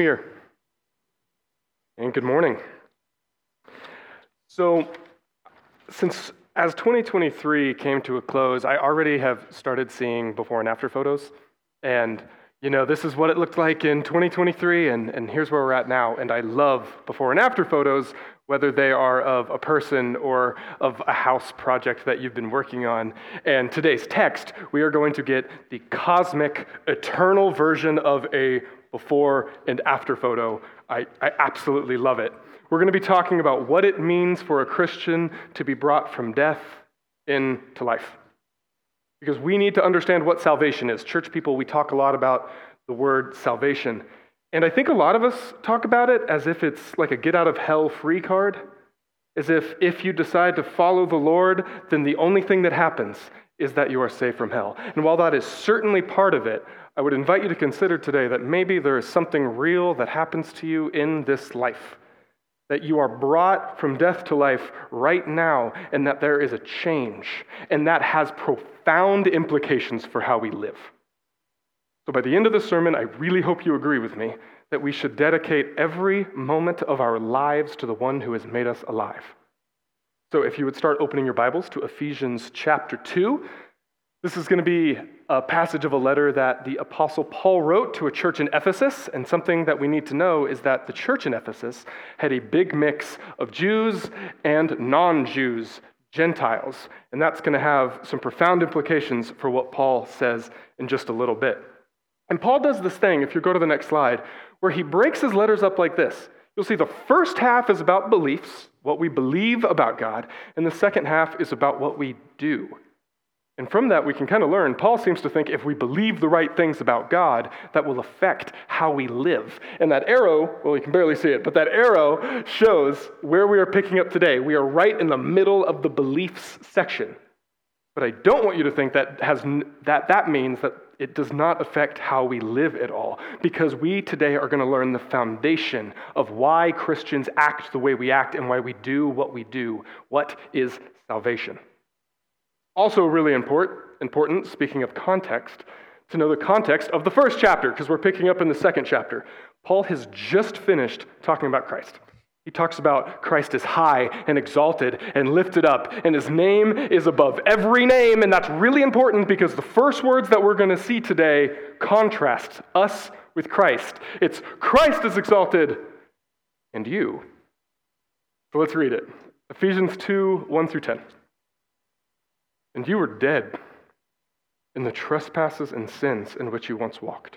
Fear. And good morning. So, since as 2023 came to a close, I already have started seeing before and after photos. And, you know, this is what it looked like in 2023, and here's where we're at now. And I love before and after photos, whether they are of a person or of a house project that you've been working on. And today's text, we are going to get the cosmic, eternal version of a before and after photo. I absolutely love it. We're going to be talking about what it means for a Christian to be brought from death into life. Because we need to understand what salvation is. Church people, we talk a lot about the word salvation. And I think a lot of us talk about it as if it's like a get out of hell free card. As if you decide to follow the Lord, then the only thing that happens is that you are saved from hell. And while that is certainly part of it, I would invite you to consider today that maybe there is something real that happens to you in this life, that you are brought from death to life right now, and that there is a change, and that has profound implications for how we live. So by the end of the sermon, I really hope you agree with me that we should dedicate every moment of our lives to the one who has made us alive. So if you would start opening your Bibles to Ephesians chapter 2, this is going to be a passage of a letter that the Apostle Paul wrote to a church in Ephesus, and something that we need to know is that the church in Ephesus had a big mix of Jews and non-Jews, Gentiles, and that's going to have some profound implications for what Paul says in just a little bit. And Paul does this thing, if you go to the next slide, where he breaks his letters up like this. You'll see the first half is about beliefs, what we believe about God, and the second half is about what we do. And from that, we can kind of learn, Paul seems to think if we believe the right things about God, that will affect how we live. And that arrow, well, you can barely see it, but that arrow shows where we are picking up today. We are right in the middle of the beliefs section. But I don't want you to think that means that it does not affect how we live at all, because we today are going to learn the foundation of why Christians act the way we act and why we do what we do. What is salvation? Also really important, speaking of context, to know the context of the first chapter, because we're picking up in the second chapter. Paul has just finished talking about Christ. He talks about Christ is high and exalted and lifted up, and his name is above every name, and that's really important because the first words that we're going to see today contrast us with Christ. It's Christ is exalted, and you. So let's read it. Ephesians 2, 1 through 10. And you were dead in the trespasses and sins in which you once walked,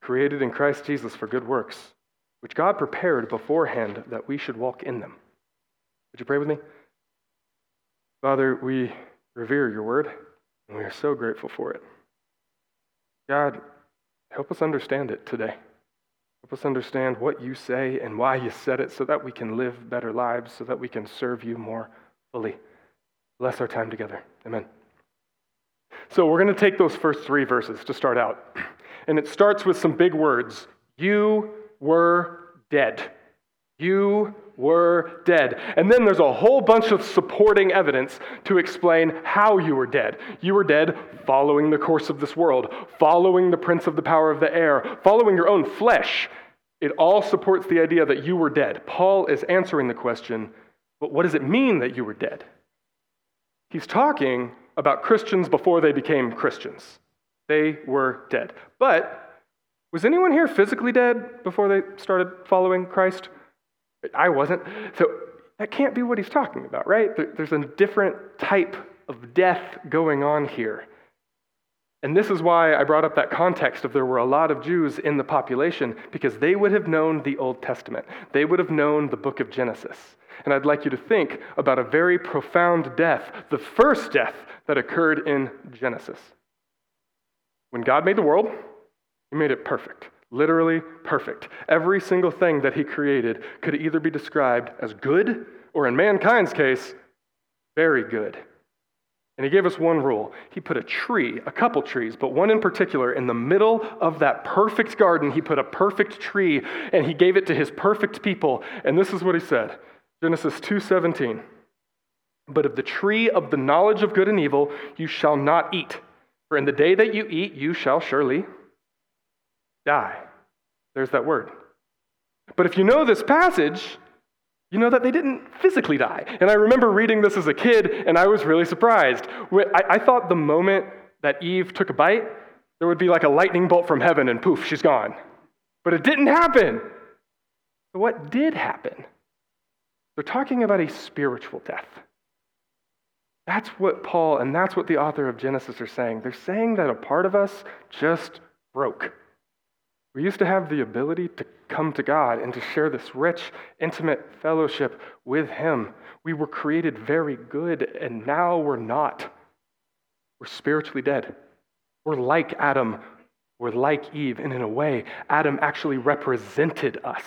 created in Christ Jesus for good works, which God prepared beforehand that we should walk in them. Would you pray with me? Father, we revere your word, and we are so grateful for it. God, help us understand it today. Help us understand what you say and why you said it so that we can live better lives, so that we can serve you more fully. Bless our time together. Amen. So we're going to take those first three verses to start out. And it starts with some big words. You were dead. You were dead. And then there's a whole bunch of supporting evidence to explain how you were dead. You were dead following the course of this world, following the prince of the power of the air, following your own flesh. It all supports the idea that you were dead. Paul is answering the question, but what does it mean that you were dead? He's talking about Christians before they became Christians. They were dead. But Was anyone here physically dead before they started following Christ? I wasn't. So that can't be what he's talking about, right? There's a different type of death going on here. And this is why I brought up that context of there were a lot of Jews in the population, because they would have known the Old Testament. They would have known the book of Genesis. And I'd like you to think about a very profound death, the first death that occurred in Genesis. When God made the world, He made it perfect, literally perfect. Every single thing that He created could either be described as good or, in mankind's case, very good. And He gave us one rule. He put a tree, a couple trees, but one in particular, in the middle of that perfect garden. He put a perfect tree, and He gave it to His perfect people. And this is what He said, Genesis 2:17. But of the tree of the knowledge of good and evil you shall not eat, for in the day that you eat you shall surely die. There's that word. But if you know this passage, you know that they didn't physically die. And I remember reading this as a kid, and I was really surprised. I thought the moment that Eve took a bite, there would be like a lightning bolt from heaven, and poof, she's gone. But it didn't happen. So what did happen? They're talking about a spiritual death. That's what Paul and that's what the author of Genesis are saying. They're saying that a part of us just broke. We used to have the ability to come to God and to share this rich, intimate fellowship with Him. We were created very good, and now we're not. We're spiritually dead. We're like Adam. We're like Eve. And in a way, Adam actually represented us.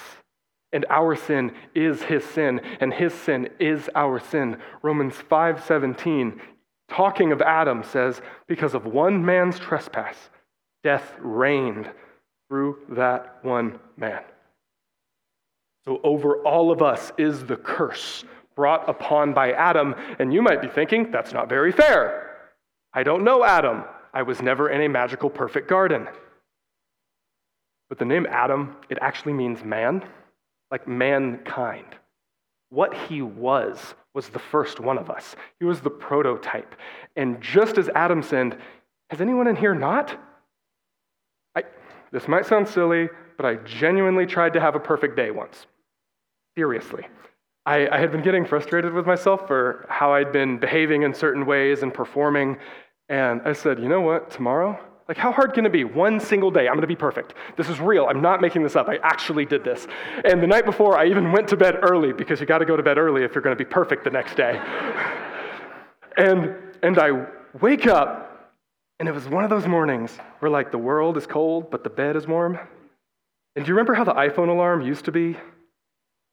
And our sin is his sin, and his sin is our sin. Romans 5:17, talking of Adam, says, because of one man's trespass, death reigned through that one man. So over all of us is the curse brought upon by Adam. And you might be thinking, that's not very fair. I don't know Adam. I was never in a magical perfect garden. But the name Adam, it actually means man, like mankind. What he was the first one of us. He was the prototype. And just as Adam sinned, has anyone in here not? This might sound silly, but I genuinely tried to have a perfect day once. Seriously. I had been getting frustrated with myself for how I'd been behaving in certain ways and performing. And I said, you know what, tomorrow? Like, how hard can it be? One single day, I'm going to be perfect. This is real. I'm not making this up. I actually did this. And the night before, I even went to bed early, because you got to go to bed early if you're going to be perfect the next day. And I wake up. And it was one of those mornings where, like, the world is cold, but the bed is warm. And do you remember how the iPhone alarm used to be?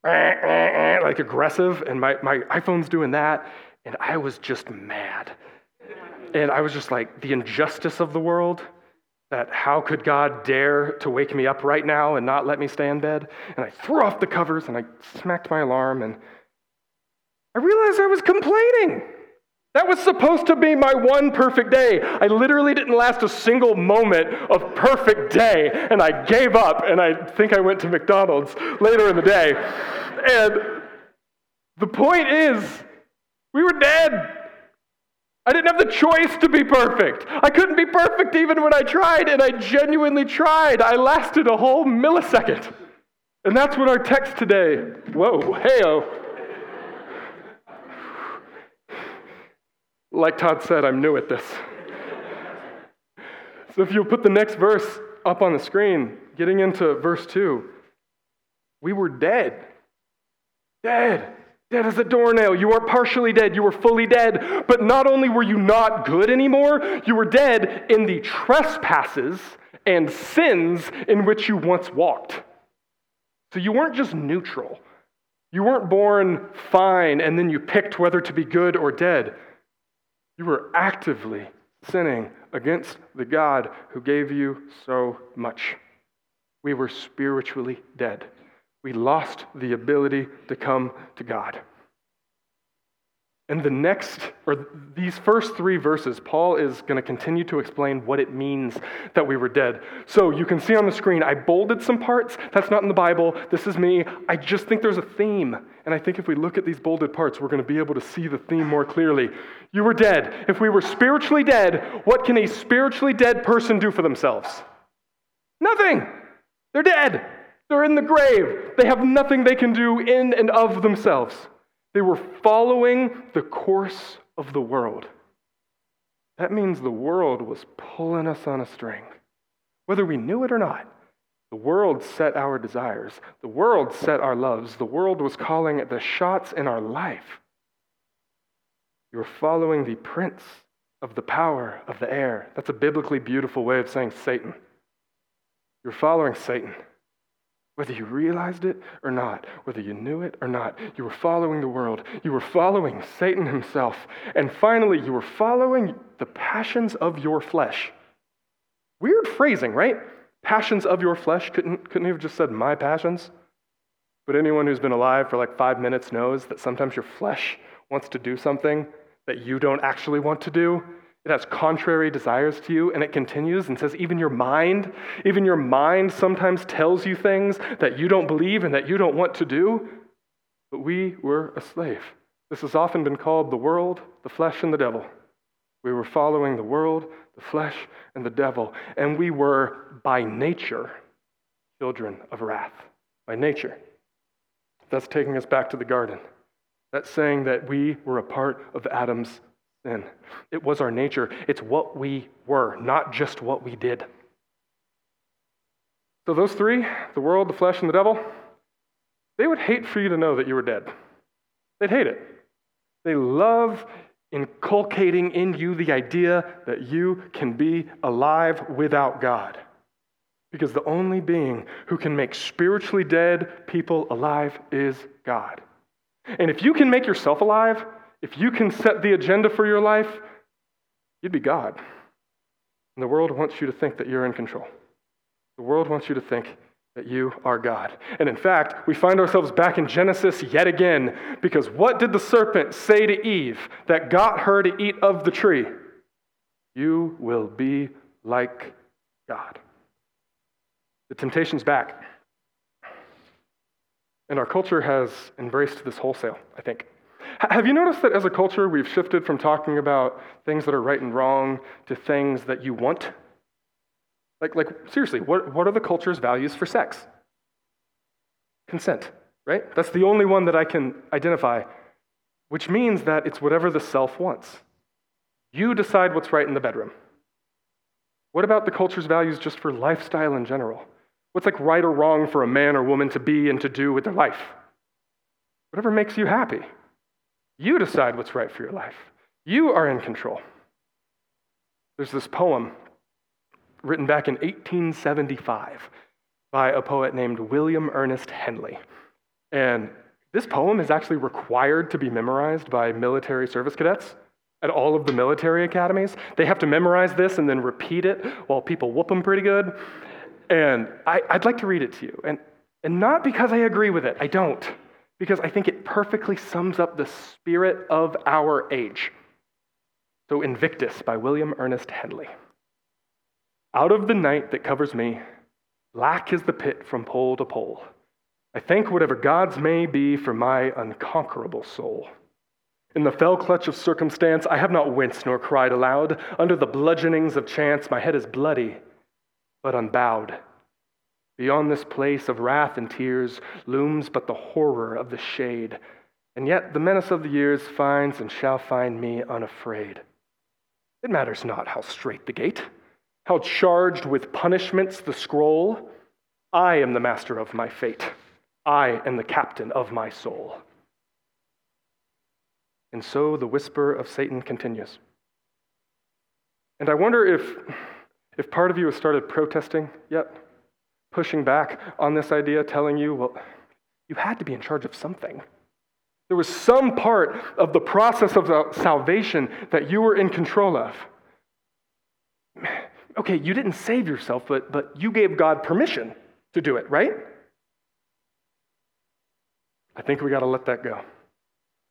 Like, aggressive, and my iPhone's doing that, and I was just mad. And I was just like, the injustice of the world, that how could God dare to wake me up right now and not let me stay in bed? And I threw off the covers, and I smacked my alarm, and I realized I was complaining. That was supposed to be my one perfect day. I literally didn't last a single moment of perfect day, and I gave up, and I think I went to McDonald's later in the day. And the point is, we were dead. I didn't have the choice to be perfect. I couldn't be perfect even when I tried, and I genuinely tried. I lasted a whole millisecond. And that's what our text today, whoa, hey-oh. Like Todd said, I'm new at this. So if you'll put the next verse up on the screen, getting into verse 2, we were dead. Dead as a doornail. You are partially dead. You were fully dead. But not only were you not good anymore, you were dead in the trespasses and sins in which you once walked. So you weren't just neutral. You weren't born fine and then you picked whether to be good or dead. You were actively sinning against the God who gave you so much. We were spiritually dead. We lost the ability to come to God. And these first three verses, Paul is going to continue to explain what it means that we were dead. So you can see on the screen, I bolded some parts. That's not in the Bible. This is me. I just think there's a theme. And I think if we look at these bolded parts, we're going to be able to see the theme more clearly. You were dead. If we were spiritually dead, what can a spiritually dead person do for themselves? Nothing. They're dead. They're in the grave. They have nothing they can do in and of themselves. They were following the course of the world. That means the world was pulling us on a string. Whether we knew it or not, the world set our desires. The world set our loves. The world was calling the shots in our life. You were following the prince of the power of the air. That's a biblically beautiful way of saying Satan. You're following Satan. Whether you realized it or not, whether you knew it or not, you were following the world. You were following Satan himself. And finally, you were following the passions of your flesh. Weird phrasing, right? Passions of your flesh. Couldn't you have just said my passions? But anyone who's been alive for like 5 minutes knows that sometimes your flesh wants to do something that you don't actually want to do. It has contrary desires to you, and it continues and says even your mind sometimes tells you things that you don't believe and that you don't want to do. But we were a slave. This has often been called the world, the flesh, and the devil. We were following the world, the flesh, and the devil, and we were by nature children of wrath. By nature. That's taking us back to the garden. That's saying that we were a part of Adam's sin. It was our nature. It's what we were, not just what we did. So those three, the world, the flesh, and the devil, they would hate for you to know that you were dead. They'd hate it. They love inculcating in you the idea that you can be alive without God. Because the only being who can make spiritually dead people alive is God. And if you can make yourself alive, if you can set the agenda for your life, you'd be God. And the world wants you to think that you're in control. The world wants you to think that you are God. And in fact, we find ourselves back in Genesis yet again, because what did the serpent say to Eve that got her to eat of the tree? You will be like God. The temptation's back. And our culture has embraced this wholesale, I think. Have you noticed that as a culture, we've shifted from talking about things that are right and wrong to things that you want? Like seriously, what are the culture's values for sex? Consent, right? That's the only one that I can identify, which means that it's whatever the self wants. You decide what's right in the bedroom. What about the culture's values just for lifestyle in general? What's like right or wrong for a man or woman to be and to do with their life? Whatever makes you happy. You decide what's right for your life. You are in control. There's this poem written back in 1875 by a poet named William Ernest Henley. And this poem is actually required to be memorized by military service cadets at all of the military academies. They have to memorize this and then repeat it while people whoop them pretty good. And I'd like to read it to you. And not because I agree with it. I don't. Because I think it perfectly sums up the spirit of our age. So Invictus by William Ernest Henley. Out of the night that covers me, black is the pit from pole to pole. I thank whatever gods may be for my unconquerable soul. In the fell clutch of circumstance, I have not winced nor cried aloud. Under the bludgeonings of chance, my head is bloody, but unbowed. Beyond this place of wrath and tears looms but the horror of the shade, and yet the menace of the years finds and shall find me unafraid. It matters not how straight the gate, how charged with punishments the scroll. I am the master of my fate. I am the captain of my soul. And so the whisper of Satan continues. And I wonder if part of you has started protesting yet, pushing back on this idea, telling you, well, you had to be in charge of something. There was some part of the process of salvation that you were in control of. Okay, you didn't save yourself, but you gave God permission to do it, right? I think we got to let that go.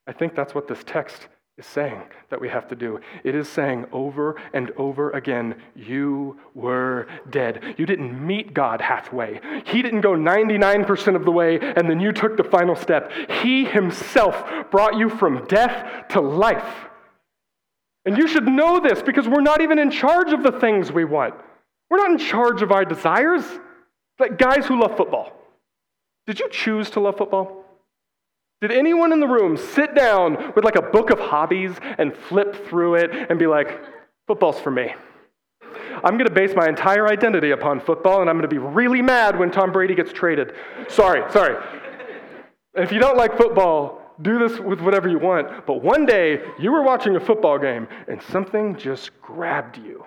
I think that's what this text is saying that we have to do. It is saying over and over again, you were dead. You didn't meet God halfway. He didn't go 99% of the way and then you took the final step. He himself brought you from death to life. And you should know this because we're not even in charge of the things we want. We're not in charge of our desires. Like guys who love football. Did you choose to love football? Did anyone in the room sit down with like a book of hobbies and flip through it and be like, football's for me. I'm going to base my entire identity upon football, and I'm going to be really mad when Tom Brady gets traded. Sorry. If you don't like football, do this with whatever you want. But one day, you were watching a football game, and something just grabbed you.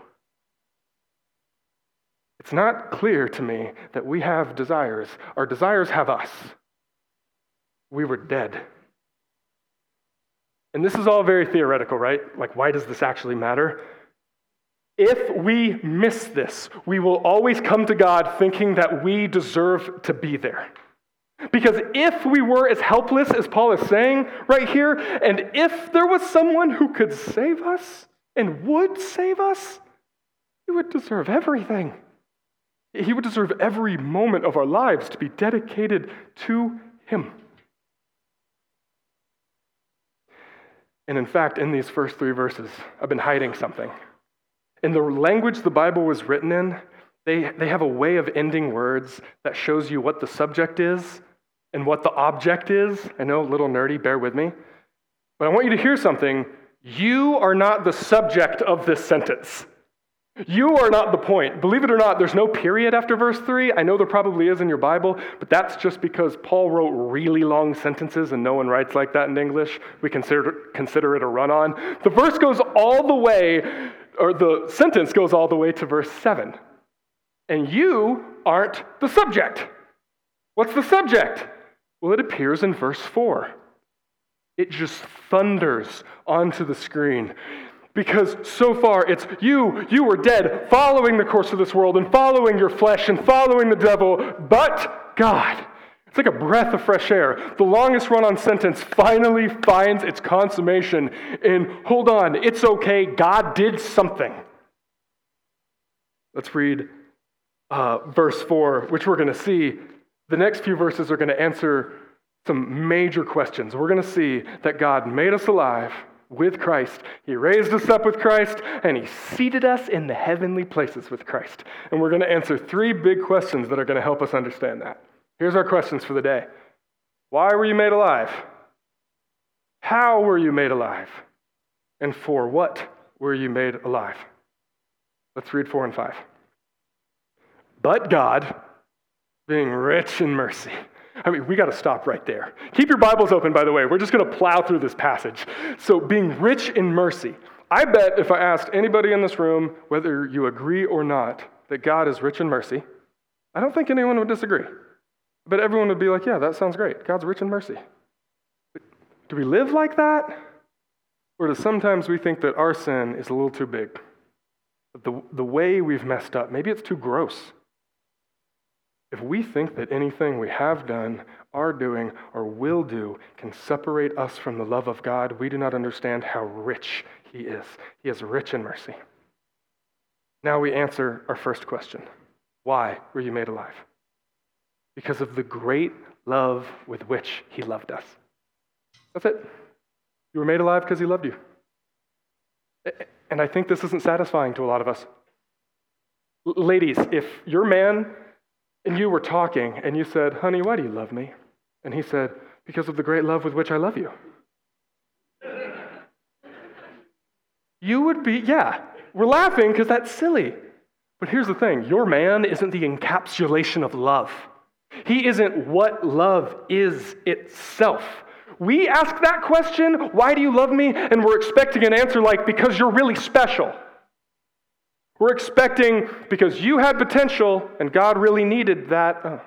It's not clear to me that we have desires. Our desires have us. We were dead. And this is all very theoretical, right? Like, why does this actually matter? If we miss this, we will always come to God thinking that we deserve to be there. Because if we were as helpless as Paul is saying right here, and if there was someone who could save us and would save us, he would deserve everything. He would deserve every moment of our lives to be dedicated to him. And in fact, in these first three verses, I've been hiding something. In the language the Bible was written in, they have a way of ending words that shows you what the subject is and what the object is. I know, a little nerdy, bear with me. But I want you to hear something. You are not the subject of this sentence. You are not the point. Believe it or not, there's no period after verse 3. I know there probably is in your Bible, but that's just because Paul wrote really long sentences and no one writes like that in English. We consider it a run-on. The verse goes all the way... or the sentence goes all the way to verse 7. And you aren't the subject. What's the subject? Well, it appears in verse 4. It just thunders onto the screen. Because so far it's you were dead, following the course of this world and following your flesh and following the devil, but God. It's like a breath of fresh air. The longest run-on sentence finally finds its consummation in, hold on, it's okay, God did something. Let's read verse 4, which we're going to see. The next few verses are going to answer some major questions. We're going to see that God made us alive with Christ. He raised us up with Christ, and he seated us in the heavenly places with Christ. And we're going to answer three big questions that are going to help us understand that. Here's our questions for the day. Why were you made alive? How were you made alive? And for what were you made alive? Let's read 4 and 5. But God, being rich in mercy. I mean, we got to stop right there. Keep your Bibles open, by the way. We're just going to plow through this passage. So being rich in mercy. I bet if I asked anybody in this room, whether you agree or not, that God is rich in mercy, I don't think anyone would disagree. But everyone would be like, yeah, that sounds great. God's rich in mercy. But do we live like that? Or do sometimes we think that our sin is a little too big? The way we've messed up, maybe it's too gross. If we think that anything we have done, are doing, or will do can separate us from the love of God, we do not understand how rich he is. He is rich in mercy. Now we answer our first question. Why were you made alive? Because of the great love with which he loved us. That's it. You were made alive because he loved you. And I think this isn't satisfying to a lot of us. Ladies, if your man and you were talking and you said, honey, why do you love me? And he said, because of the great love with which I love you. You would be, yeah, we're laughing because that's silly. But here's the thing, your man isn't the encapsulation of love. He isn't what love is itself. We ask that question, why do you love me? And we're expecting an answer like, because you're really special. We're expecting, because you had potential and God really needed that. Oh.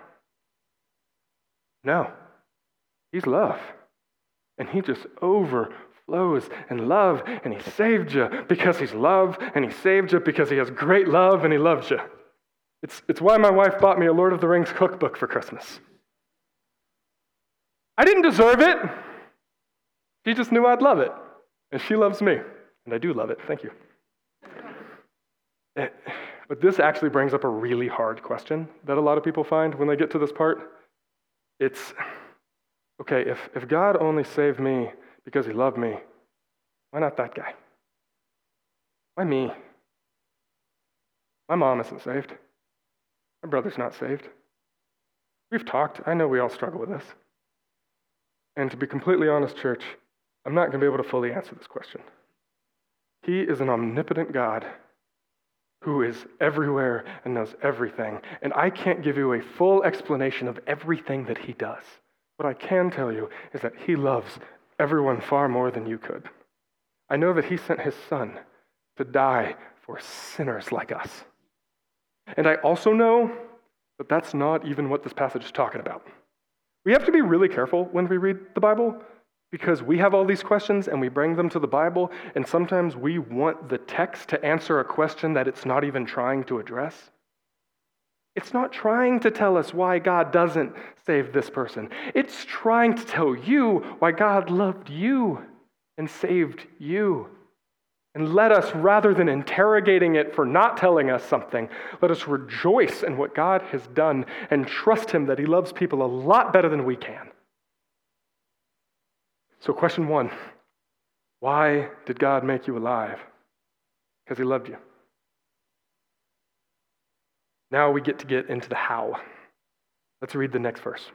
No, he's love. And he just overflows in love, and he saved you because he's love, and he saved you because he has great love and he loves you. It's why my wife bought me a Lord of the Rings cookbook for Christmas. I didn't deserve it. She just knew I'd love it. And she loves me. And I do love it. Thank you. But this actually brings up a really hard question that a lot of people find when they get to this part. It's, okay, if God only saved me because he loved me, why not that guy? Why me? My mom isn't saved. My brother's not saved. We've talked. I know we all struggle with this. And to be completely honest, church, I'm not going to be able to fully answer this question. He is an omnipotent God who is everywhere and knows everything. And I can't give you a full explanation of everything that he does. What I can tell you is that he loves everyone far more than you could. I know that he sent his son to die for sinners like us. And I also know that that's not even what this passage is talking about. We have to be really careful when we read the Bible, because we have all these questions and we bring them to the Bible, and sometimes we want the text to answer a question that it's not even trying to address. It's not trying to tell us why God doesn't save this person. It's trying to tell you why God loved you and saved you. And let us, rather than interrogating it for not telling us something, let us rejoice in what God has done and trust him that he loves people a lot better than we can. So question one, why did God make you alive? Because he loved you. Now we get into the how. Let's read the next verse.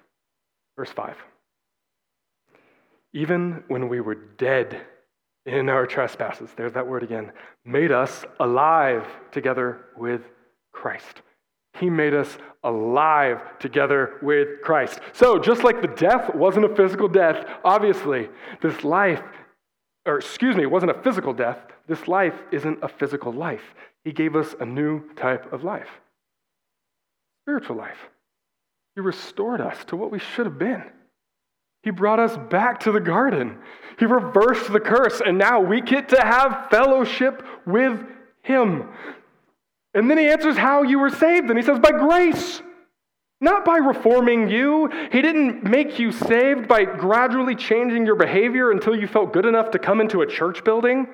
Verse 5. Even when we were dead in our trespasses, there's that word again, made us alive together with Christ. He made us alive together with Christ. So just like the death wasn't a physical death, obviously, this life, wasn't a physical death, this life isn't a physical life. He gave us a new type of life, spiritual life. He restored us to what we should have been. He brought us back to the garden. He reversed the curse, and now we get to have fellowship with him. And then he answers how you were saved, and he says, by grace, not by reforming you. He didn't make you saved by gradually changing your behavior until you felt good enough to come into a church building.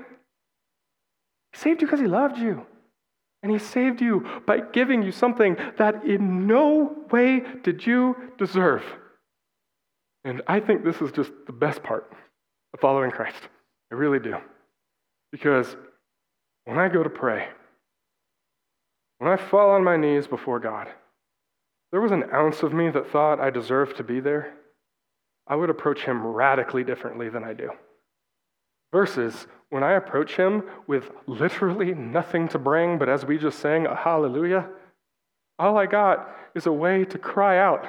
He saved you because he loved you. And he saved you by giving you something that in no way did you deserve. And I think this is just the best part of following Christ. I really do. Because when I go to pray, when I fall on my knees before God, there was an ounce of me that thought I deserved to be there, I would approach him radically differently than I do. Versus when I approach him with literally nothing to bring, but as we just sang, a hallelujah, all I got is a way to cry out,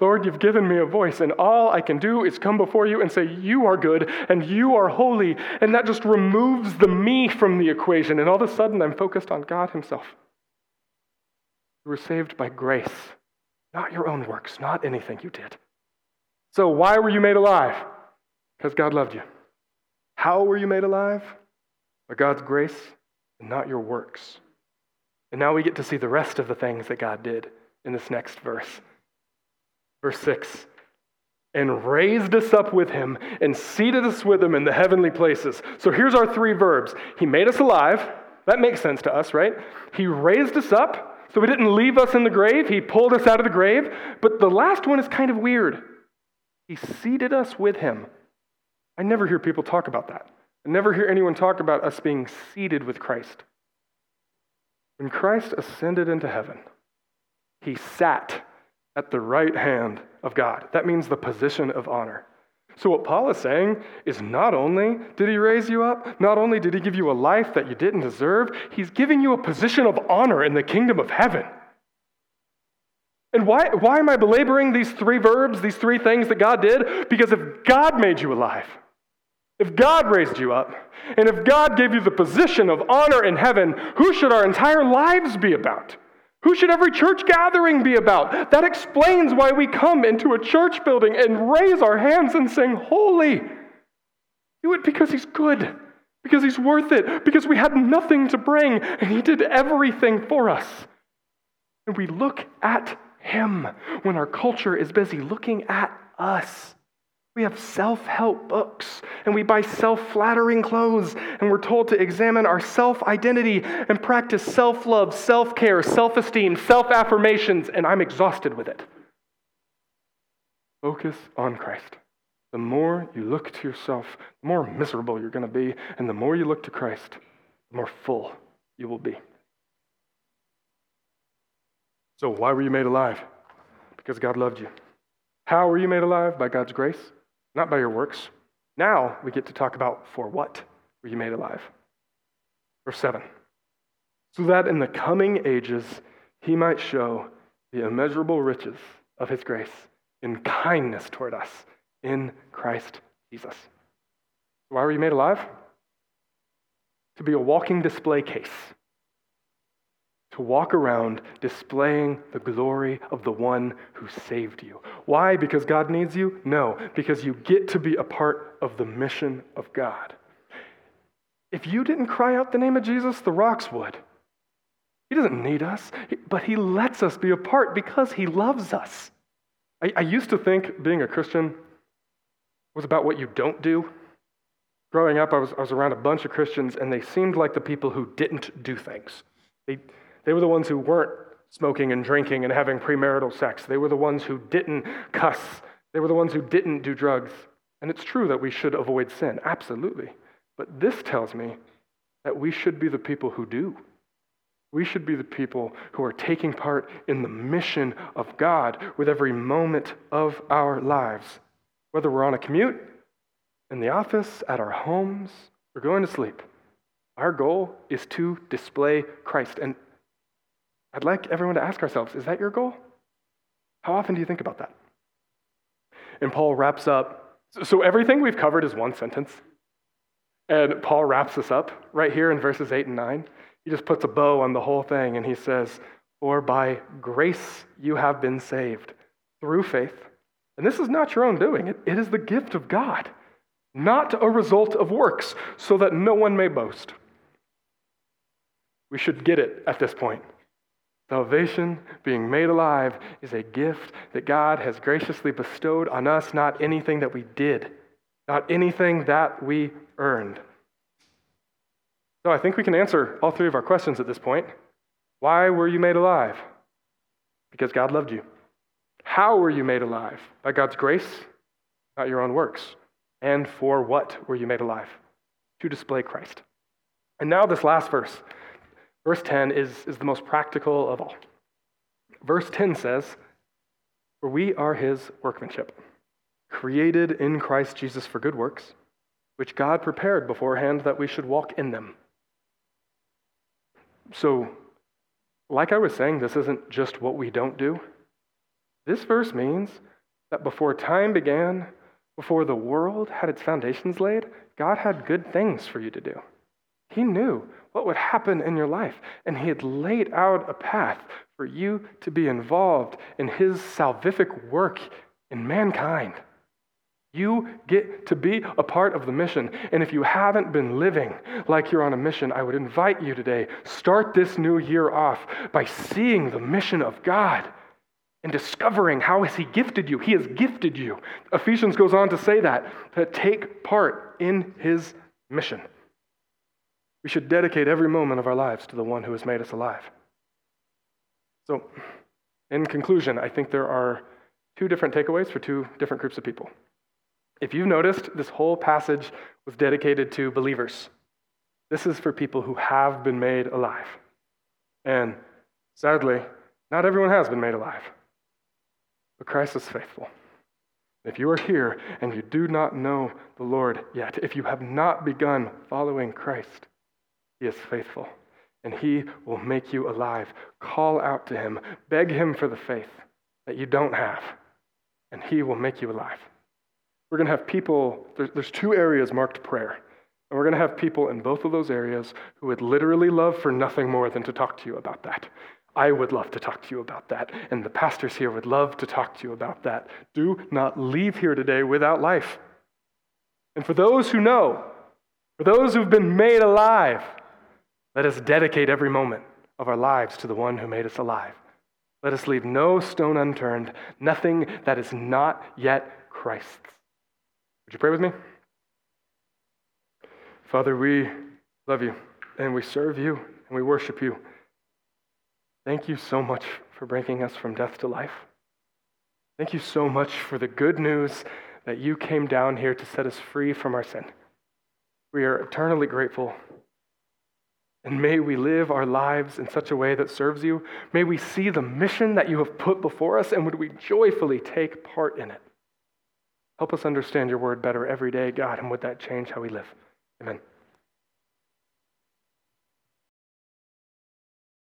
Lord, you've given me a voice, and all I can do is come before you and say, you are good, and you are holy, and that just removes the me from the equation, and all of a sudden I'm focused on God himself. You were saved by grace, not your own works, not anything you did. So why were you made alive? Because God loved you. How were you made alive? By God's grace and not your works. And now we get to see the rest of the things that God did in this next verse. Verse 6, and raised us up with him and seated us with him in the heavenly places. So here's our three verbs. He made us alive. That makes sense to us, right? He raised us up, so he didn't leave us in the grave. He pulled us out of the grave. But the last one is kind of weird. He seated us with him. I never hear people talk about that. I never hear anyone talk about us being seated with Christ. When Christ ascended into heaven, he sat at the right hand of God. That means the position of honor. So what Paul is saying is not only did he raise you up, not only did he give you a life that you didn't deserve, he's giving you a position of honor in the kingdom of heaven. And why am I belaboring these three verbs, these three things that God did? Because if God made you alive, if God raised you up, and if God gave you the position of honor in heaven, who should our entire lives be about? Who should every church gathering be about? That explains why we come into a church building and raise our hands and sing, holy. Do it because he's good, because he's worth it, because we had nothing to bring, and he did everything for us. And we look at him when our culture is busy looking at us. We have self-help books, and we buy self-flattering clothes, and we're told to examine our self-identity and practice self-love, self-care, self-esteem, self-affirmations, and I'm exhausted with it. Focus on Christ. The more you look to yourself, the more miserable you're going to be, and the more you look to Christ, the more full you will be. So why were you made alive? because God loved you. How were you made alive? By God's grace, not by your works. Now we get to talk about for what were you made alive. Verse 7. So that in the coming ages he might show the immeasurable riches of his grace in kindness toward us in Christ Jesus. Why were you made alive? To be a walking display case. To walk around displaying the glory of the one who saved you. Why? Because God needs you? No, because you get to be a part of the mission of God. If you didn't cry out the name of Jesus, the rocks would. He doesn't need us, but he lets us be a part because he loves us. I used to think being a Christian was about what you don't do. Growing up, I was around a bunch of Christians, and they seemed like the people who didn't do things. They were the ones who weren't smoking and drinking and having premarital sex. They were the ones who didn't cuss. They were the ones who didn't do drugs. And it's true that we should avoid sin, absolutely. But this tells me that we should be the people who do. We should be the people who are taking part in the mission of God with every moment of our lives. Whether we're on a commute, in the office, at our homes, or going to sleep. Our goal is to display Christ. And I'd like everyone to ask ourselves, is that your goal? How often do you think about that? And Paul wraps up. So everything we've covered is one sentence. And Paul wraps this up right here in verses 8 and 9. He just puts a bow on the whole thing and he says, for by grace you have been saved through faith. And this is not your own doing. It is the gift of God, not a result of works, so that no one may boast. We should get it at this point. Salvation, being made alive, is a gift that God has graciously bestowed on us, not anything that we did, not anything that we earned. So I think we can answer all three of our questions at this point. Why were you made alive? Because God loved you. How were you made alive? By God's grace, not your own works. And for what were you made alive? To display Christ. And now this last verse. Verse 10 is the most practical of all. Verse 10 says, for we are his workmanship, created in Christ Jesus for good works, which God prepared beforehand that we should walk in them. So, like I was saying, this isn't just what we don't do. This verse means that before time began, before the world had its foundations laid, God had good things for you to do. He knew what would happen in your life, and he had laid out a path for you to be involved in his salvific work in mankind. You get to be a part of the mission, and if you haven't been living like you're on a mission, I would invite you today, start this new year off by seeing the mission of God and discovering how has he gifted you. He has gifted you. Ephesians goes on to say that, to take part in his mission. We should dedicate every moment of our lives to the one who has made us alive. So, in conclusion, I think there are two different takeaways for two different groups of people. If you've noticed, this whole passage was dedicated to believers. This is for people who have been made alive. And sadly, not everyone has been made alive. But Christ is faithful. If you are here and you do not know the Lord yet, if you have not begun following Christ, he is faithful, and he will make you alive. Call out to him. Beg him for the faith that you don't have, and he will make you alive. We're going to have people, there's two areas marked prayer, and we're going to have people in both of those areas who would literally love for nothing more than to talk to you about that. I would love to talk to you about that, and the pastors here would love to talk to you about that. Do not leave here today without life. And for those who know, for those who've been made alive, let us dedicate every moment of our lives to the one who made us alive. Let us leave no stone unturned, nothing that is not yet Christ's. Would you pray with me? Father, we love you, and we serve you, and we worship you. Thank you so much for bringing us from death to life. Thank you so much for the good news that you came down here to set us free from our sin. We are eternally grateful And may we live our lives in such a way that serves you. May we see the mission that you have put before us, and would we joyfully take part in it. Help us understand your word better every day, God, and would that change how we live? Amen.